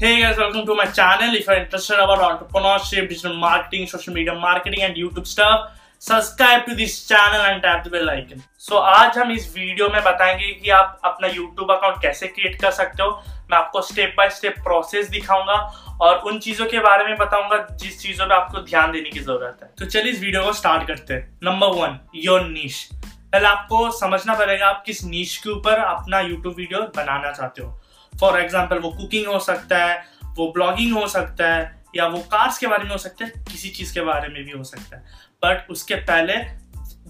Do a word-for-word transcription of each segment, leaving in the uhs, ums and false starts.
Hey guys, welcome to my channel. If you're interested about entrepreneurship, digital marketing, social media marketing and YouTube stuff, subscribe to this channel and tap the bell icon. So आज हम इस video में बताएंगे कि आप अपना YouTube account कैसे create कर सकते हो। मैं आपको स्टेप बाय स्टेप प्रोसेस दिखाऊंगा और उन चीजों के बारे में बताऊंगा जिस चीजों पे आपको ध्यान देने की जरूरत है। तो चलिए इस वीडियो को स्टार्ट करते हैं। Number one, your niche. पहले आपको समझना पड़ेगा आप किस नीश के ऊपर अपना यूट्यूब वीडियो बनाना चाहते हो। फॉर एग्जाम्पल वो कुकिंग हो सकता है, वो ब्लॉगिंग हो सकता है, या वो कार्स के बारे में हो सकता है, किसी चीज़ के बारे में भी हो सकता है। बट उसके पहले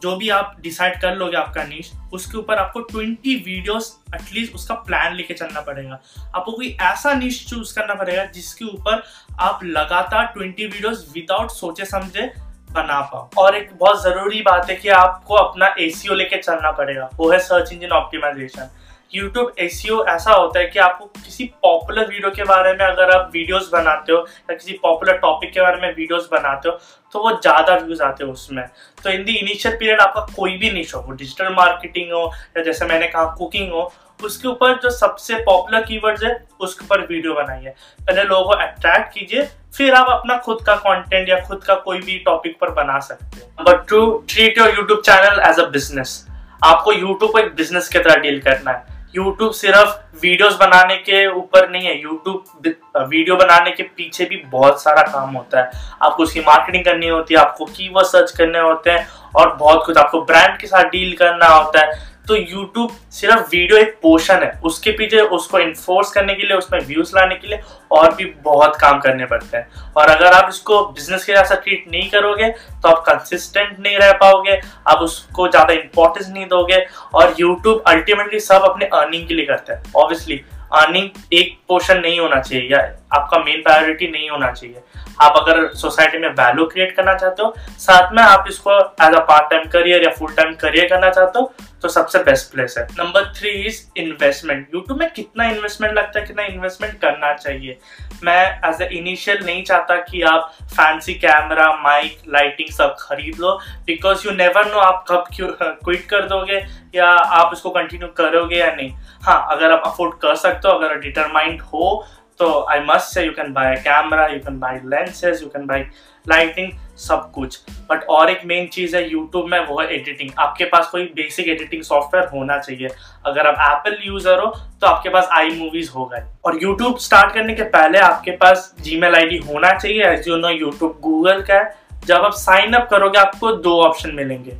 जो भी आप डिसाइड कर लोगे आपका नीश, उसके ऊपर आपको बीस वीडियोस एटलीस्ट उसका प्लान लेके चलना पड़ेगा। आपको कोई ऐसा नीश चूज करना पड़ेगा जिसके ऊपर आप लगातार बीस वीडियोस विदाउट सोचे समझे बना पाओ। और एक बहुत ज़रूरी बात है कि आपको अपना एसीओ लेके चलना पड़ेगा, वो है search engine optimization. YouTube SEO ऐसा होता है कि आपको किसी पॉपुलर वीडियो के बारे में अगर आप वीडियोस बनाते हो या किसी पॉपुलर टॉपिक के बारे में वीडियोस बनाते हो तो वो ज़्यादा व्यूज आते हो उसमें। तो इन दी इनिशियल पीरियड आपका कोई भी नीश हो, वो डिजिटल मार्केटिंग हो या जैसे मैंने कहा कुकिंग हो, उसके ऊपर जो सबसे पॉपुलर कीवर्ड्स है उसके ऊपर वीडियो बनाइए। पहले लोगों को अट्रैक्ट कीजिए, फिर आप अपना खुद का कंटेंट या खुद का कोई भी टॉपिक पर बना सकते हो। Number two, treat your YouTube channel as a business. आपको यूट्यूब को एक बिजनेस की तरह डील करना है। YouTube सिर्फ वीडियोस बनाने के ऊपर नहीं है, YouTube वीडियो बनाने के पीछे भी बहुत सारा काम होता है। आपको उसकी मार्केटिंग करनी होती है, आपको कीवर्ड सर्च करने होते हैं और बहुत कुछ, आपको ब्रांड के साथ डील करना होता है। तो YouTube सिर्फ वीडियो एक पोर्शन है, उसके पीछे उसको इन्फोर्स करने के लिए, उसमें व्यूज लाने के लिए और भी बहुत काम करने पड़ते हैं। और अगर आप इसको बिजनेस के जैसा ट्रीट नहीं करोगे तो आप कंसिस्टेंट नहीं रह पाओगे, आप उसको ज़्यादा इंपॉर्टेंस नहीं दोगे। और YouTube अल्टीमेटली सब अपने अर्निंग के लिए करते हैं। ऑब्वियसली अर्निंग एक पोर्शन नहीं होना चाहिए या आपका मेन प्रायोरिटी नहीं होना चाहिए। आप अगर सोसाइटी में वैल्यू क्रिएट करना चाहते हो, साथ में आप इसको as a part time career या फुल टाइम करियर करना चाहते हो, तो सबसे बेस्ट प्लेस है। Number three is investment. YouTube में कितना इन्वेस्टमेंट लगता है, कितना इन्वेस्टमेंट करना चाहिए। मैं एज ए इनिशियल नहीं चाहता कि आप फैंसी कैमरा, माइक, लाइटिंग सब खरीद लो, बिकॉज यू नेवर नो आप कब क्विट कर दोगे या आप इसको कंटिन्यू करोगे या नहीं। हाँ, अगर आप अफोर्ड कर सकते हो, अगर डिटरमाइंड हो, तो I must say you can buy a camera, you can buy lenses, you can buy lighting, सब कुछ। बट और एक मेन चीज़ है यूट्यूब में, वो है एडिटिंग। आपके पास कोई बेसिक एडिटिंग सॉफ्टवेयर होना चाहिए। अगर आप एप्पल यूज़र हो तो आपके पास आई मूवीज़ हो गए। और यूट्यूब स्टार्ट करने के पहले आपके पास जीमेल आईडी होना चाहिए। As you know YouTube Google का है। जब आप साइन अप करोगे आपको दो ऑप्शन मिलेंगे,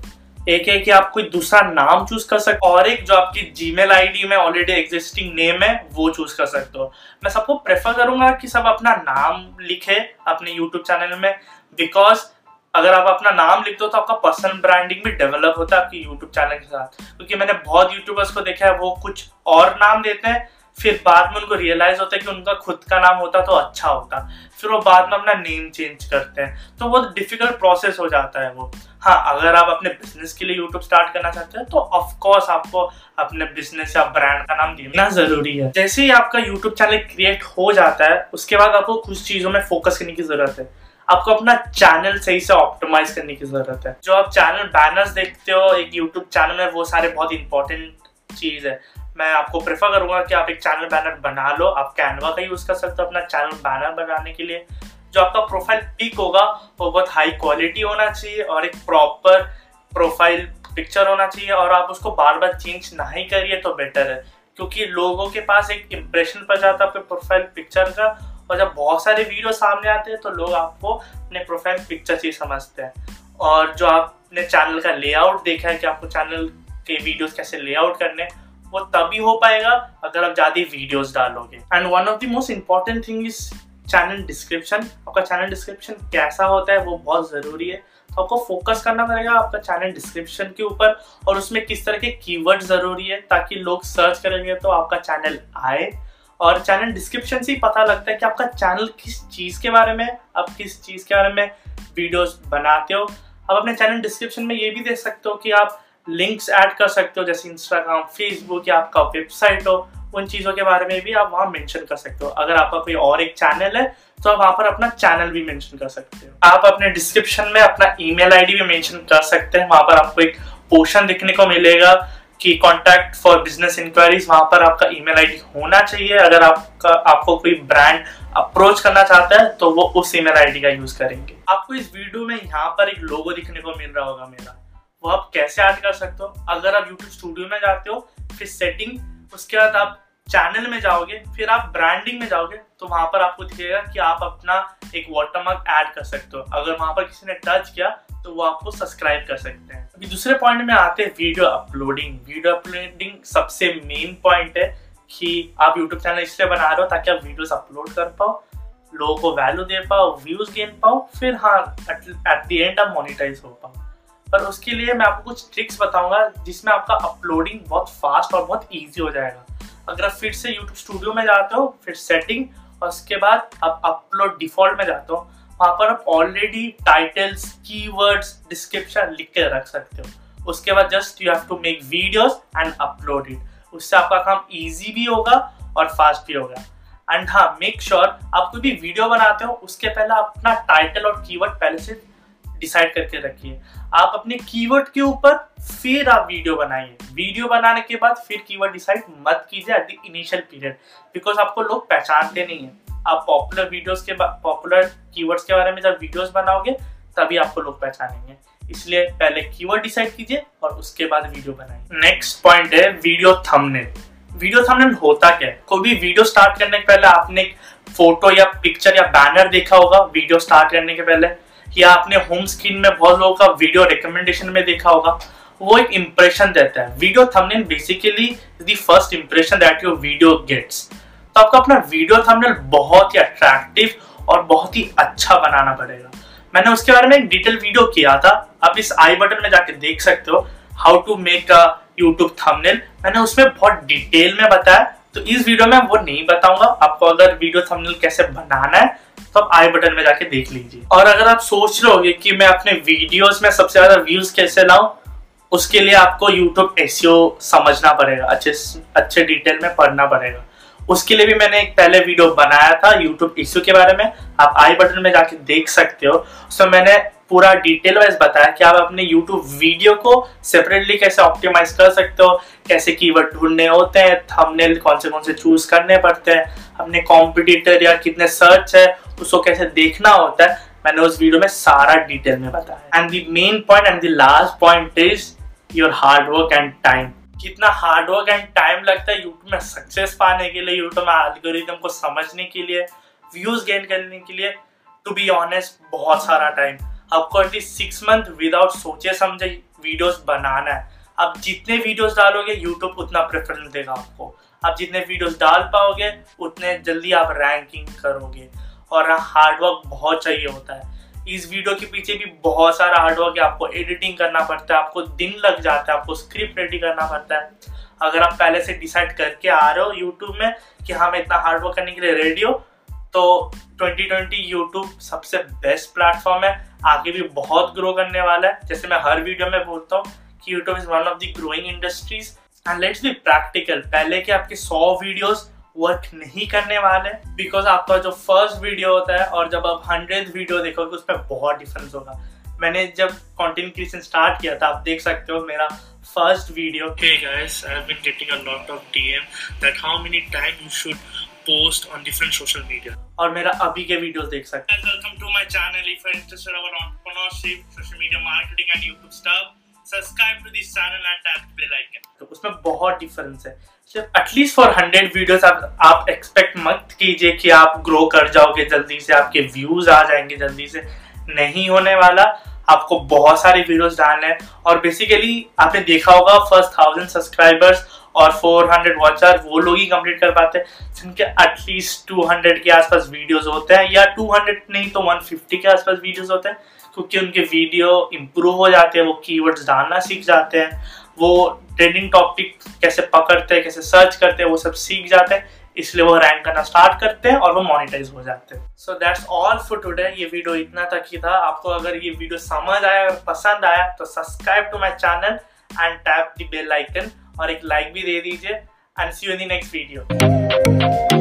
एक है कि आप कोई दूसरा नाम चूज कर सकते हो और एक जो आपकी जीमेल आईडी में ऑलरेडी एग्जिस्टिंग नेम है वो चूज कर सकते हो। मैं सबको प्रेफर करूंगा कि सब अपना नाम लिखे अपने यूट्यूब चैनल में, बिकॉज अगर आप अपना नाम लिख दो तो आपका पर्सनल ब्रांडिंग भी डेवलप होता है आपकी यूट्यूब चैनल के साथ। क्योंकि मैंने बहुत यूट्यूबर्स को देखा है वो कुछ और नाम देते हैं, फिर बाद में उनको रियलाइज होता है कि उनका खुद का नाम होता तो अच्छा होता, फिर वो बाद में अपना नेम चेंज करते हैं, तो बहुत डिफिकल्ट प्रोसेस हो जाता है वो। हाँ, अगर आप अपने बिजनेस के लिए यूट्यूब स्टार्ट करना चाहते हो तो ऑफ कोर्स आपको अपने बिजनेस या ब्रांड का नाम देना जरूरी है। जैसे ही आपका यूट्यूब चैनल क्रिएट हो जाता है उसके बाद आपको कुछ चीज़ों में फोकस करने की जरूरत है। आपको अपना चैनल सही से ऑप्टिमाइज करने की जरूरत है। जो आप चैनल बैनर्स देखते हो एक यूट्यूब चैनल में, वो सारे बहुत इंपॉर्टेंट चीज़ है। मैं आपको प्रेफर करूंगा कि आप एक चैनल बैनर बना लो। आप कैनवा का यूज़ कर सकते हो अपना चैनल बैनर बनाने के लिए। जो आपका प्रोफाइल पिक होगा वो बहुत हाई क्वालिटी होना चाहिए और एक प्रॉपर प्रोफाइल पिक्चर होना चाहिए, और आप उसको बार बार चेंज नहीं करिए तो बेटर है। क्योंकि लोगों के पास एक इम्प्रेशन पड़ जाता है आपके प्रोफाइल पिक्चर का, और जब बहुत सारे वीडियो सामने आते हैं तो लोग आपको अपने प्रोफाइल पिक्चर से समझते हैं। और जो आपने चैनल का लेआउट देखा है कि आपको चैनल के वीडियोज़ कैसे लेआउट करने, वो तभी हो पाएगा अगर आप ज़्यादा वीडियोस डालोगे। And one of the most important thing is channel description. आपका चैनल डिस्क्रिप्शन कैसा होता है वो बहुत ज़रूरी है। तो आपको फोकस करना पड़ेगा आपका चैनल डिस्क्रिप्शन के ऊपर, और उसमें किस तरह के कीवर्ड ज़रूरी है ताकि लोग सर्च करेंगे तो आपका चैनल आए। और चैनल डिस्क्रिप्शन से ही पता लगता है कि आपका चैनल किस चीज़ के बारे में, आप किस चीज़ के बारे में वीडियोज़ बनाते हो। आप अपने चैनल डिस्क्रिप्शन में ये भी दे सकते हो कि आप लिंक्स ऐड कर सकते हो, जैसे इंस्टाग्राम, फेसबुक या आपका वेबसाइट हो, उन चीज़ों के बारे में भी आप वहाँ मेंशन कर सकते हो। अगर आपका कोई और एक चैनल है तो आप वहाँ पर अपना चैनल भी मेंशन कर सकते हो। आप अपने डिस्क्रिप्शन में अपना ईमेल आईडी भी मेंशन कर सकते हैं। वहाँ पर आपको एक पोर्शन दिखने को मिलेगा कि कॉन्टैक्ट फॉर बिजनेस इंक्वायरीज, वहां पर आपका ईमेल आईडी होना चाहिए। अगर आपका आपको कोई ब्रांड अप्रोच करना चाहता है तो वो उस ईमेल आईडी का यूज करेंगे। आपको इस वीडियो में यहाँ पर एक लोगो दिखने को मिल रहा होगा मेरा, वो आप कैसे ऐड कर सकते हो। अगर आप यूट्यूब स्टूडियो में जाते हो, फिर सेटिंग, उसके बाद आप चैनल में जाओगे, फिर आप ब्रांडिंग में जाओगे तो वहां पर आपको दिखेगा कि आप अपना एक वाटरमार्क ऐड कर सकते हो। अगर वहां पर किसी ने टच किया तो वो आपको सब्सक्राइब कर सकते हैं। अभी दूसरे पॉइंट में आते हैं वीडियो अपलोडिंग। वीडियो अपलोडिंग सबसे मेन पॉइंट है कि आप यूट्यूब चैनल इसलिए बना रहे हो ताकि आप वीडियोस अपलोड कर पाओ, लोगों को वैल्यू दे पाओ, व्यूज गेन पाओ, फिर हाँ एट द एंड आप मोनिटाइज हो पाओ। पर उसके लिए मैं आपको कुछ ट्रिक्स बताऊंगा जिसमें आपका अपलोडिंग बहुत फास्ट और बहुत ईजी हो जाएगा। अगर आप फिर से YouTube स्टूडियो में जाते हो, फिर सेटिंग, और उसके बाद आप अपलोड डिफॉल्ट में जाते हो, वहाँ पर आप ऑलरेडी टाइटल्स, कीवर्ड्स, डिस्क्रिप्शन लिख के रख सकते हो। उसके बाद just you have to make videos and upload it. उससे आपका काम इजी भी होगा और फास्ट भी होगा। एंड हाँ, मेक श्योर आप कोई भी वीडियो बनाते हो उसके पहले अपना टाइटल और कीवर्ड पहले से डिसाइड करके रखिए। आप अपने कीवर्ड के ऊपर फिर आप वीडियो बनाइए। वीडियो बनाने के बाद फिर कीवर्ड डिसाइड मत कीजिए at the initial period, because आपको लोग पहचानते नहीं है। आप पॉपुलर वीडियोस के पॉपुलर कीवर्ड्स के बारे में जब वीडियोस बनाओगे तभी आपको लोग पहचानेंगे, इसलिए पहले कीवर्ड डिसाइड कीजिए और उसके बाद वीडियो बनाइए। नेक्स्ट पॉइंट है वीडियो थंबनेल। वीडियो थंबनेल होता क्या है? कोई भी वीडियो स्टार्ट करने के पहले आपने फोटो या पिक्चर या बैनर देखा होगा वीडियो स्टार्ट करने के पहले, या आपने होम स्क्रीन में बहुत लोगों का वीडियो रिकमेंडेशन में देखा होगा। वो एक इंप्रेशन देता है। Video thumbnail basically the first impression that your video gets. तो आपको अपना वीडियो थंबनेल बहुत ही अट्रैक्टिव और बहुत ही अच्छा बनाना पड़ेगा। मैंने उसके बारे में एक डिटेल वीडियो किया था, आप इस आई बटन में जाके देख सकते हो, how to make a YouTube thumbnail. मैंने उसमें बहुत डिटेल में बताया, तो इस वीडियो में वो नहीं बताऊंगा। आपको अगर वीडियो थंबनेल कैसे बनाना है तो आप आई बटन में जाके देख लीजिए। और अगर आप सोच रहे होगे कि मैं अपने वीडियोस में सबसे ज्यादा व्यूज कैसे लाऊं, उसके लिए आपको यूट्यूब एसईओ समझना पड़ेगा, अच्छे अच्छे डिटेल में पढ़ना पड़ेगा। उसके लिए भी मैंने एक पहले वीडियो बनाया था यूट्यूब एसईओ के बारे में, आप आई बटन में जाके देख सकते हो। उसमें मैंने पूरा डिटेल वाइज बताया कि आप अपने यूट्यूब वीडियो को सेपरेटली कैसे ऑप्टिमाइज कर सकते हो, कैसे कीवर्ड ढूंढने होते हैं, थंबनेल कौन से कौन से चूज करने पड़ते हैं, अपने कॉम्पिटिटर या कितने सर्च है उसको कैसे देखना होता है। मैंने उस वीडियो में सारा डिटेल में बताया। And the main point and the last point is your hard work and time. कितना हार्डवर्क एंड टाइम लगता है यूट्यूब में सक्सेस पाने के लिए, यूट्यूब में एल्गोरिथम को समझने के लिए, व्यूज गेन करने के लिए। टू बी ऑनेस्ट, बहुत सारा टाइम आपको एटलीस्ट सिक्स मंथ विदाउट सोचे समझे वीडियोस बनाना है। आप जितने वीडियोस डालोगे यूट्यूब उतना प्रेफरेंस देगा आपको। आप जितने वीडियोस डाल पाओगे उतने जल्दी आप रैंकिंग करोगे। और हार्डवर्क बहुत चाहिए होता है। इस वीडियो के पीछे भी बहुत सारा हार्डवर्क है। आपको एडिटिंग करना पड़ता है, आपको दिन लग जाता है, आपको स्क्रिप्ट रेडी करना पड़ता है। अगर आप पहले से डिसाइड करके आ रहे हो यूट्यूब में कि हाँ मैं इतना हार्डवर्क करने के लिए रेडी हो, तो ट्वेंटी ट्वेंटी यूट्यूब सबसे बेस्ट प्लेटफॉर्म है। आगे भी बहुत ग्रो करने वाला है। जैसे मैं हर वीडियो में बोलता हूँ कि YouTube is one of the growing industries. And let's be practical, पहले के आपके सौ वीडियोस वर्क नहीं करने वाले, बिकॉज आपका जो फर्स्ट वीडियो होता है और जब आप हंड्रेड वीडियो देखोगे उसमें बहुत डिफरेंस होगा। मैंने जब कंटेंट क्रिएशन स्टार्ट किया था, आप देख सकते हो मेरा first video. Hey guys, I have been getting a lot of D M that how many time you should post on different social media. और मेरा अभी के वीडियोस देख सकते हैं। Welcome to my channel. If you're interested about entrepreneurship, social media marketing and YouTube stuff, subscribe to this channel and tap the bell icon. तो उसमें बहुत डिफरेंस है। सिर्फ एटलीस्ट फॉर हंड्रेड वीडियोस आप आप एक्सपेक्ट मत कीजिए कि आप ग्रो कर जाओगे जल्दी से, आपके व्यूज आ जाएंगे जल्दी से। नहीं होने वाला। आपको बहुत सारे वीडियोस डालने हैं। और बेसिकली आपने देखा होगा फर्स्ट थाउजेंड सब्सक्राइबर्स और फोर हंड्रेड वॉच आवर वो लोग ही कंप्लीट कर पाते हैं जिनके एटलीस्ट टू हंड्रेड के आसपास वीडियोस होते हैं, या टू हंड्रेड नहीं तो वन फिफ्टी के आसपास वीडियोस होते हैं, क्योंकि उनके वीडियो इंप्रूव हो जाते हैं, वो कीवर्ड्स डालना सीख जाते हैं, वो ट्रेंडिंग टॉपिक कैसे पकड़ते हैं, कैसे सर्च करते हैं, वो सब सीख जाते हैं। इसलिए वो रैंक करना स्टार्ट करते हैं और वो मोनेटाइज हो जाते हैं। So that's all for today. ये वीडियो इतना तक ही था। आपको अगर ये वीडियो समझ आया और पसंद आया तो subscribe to my channel and tap the bell icon, और एक लाइक भी दे दीजिए। And see you in the next video.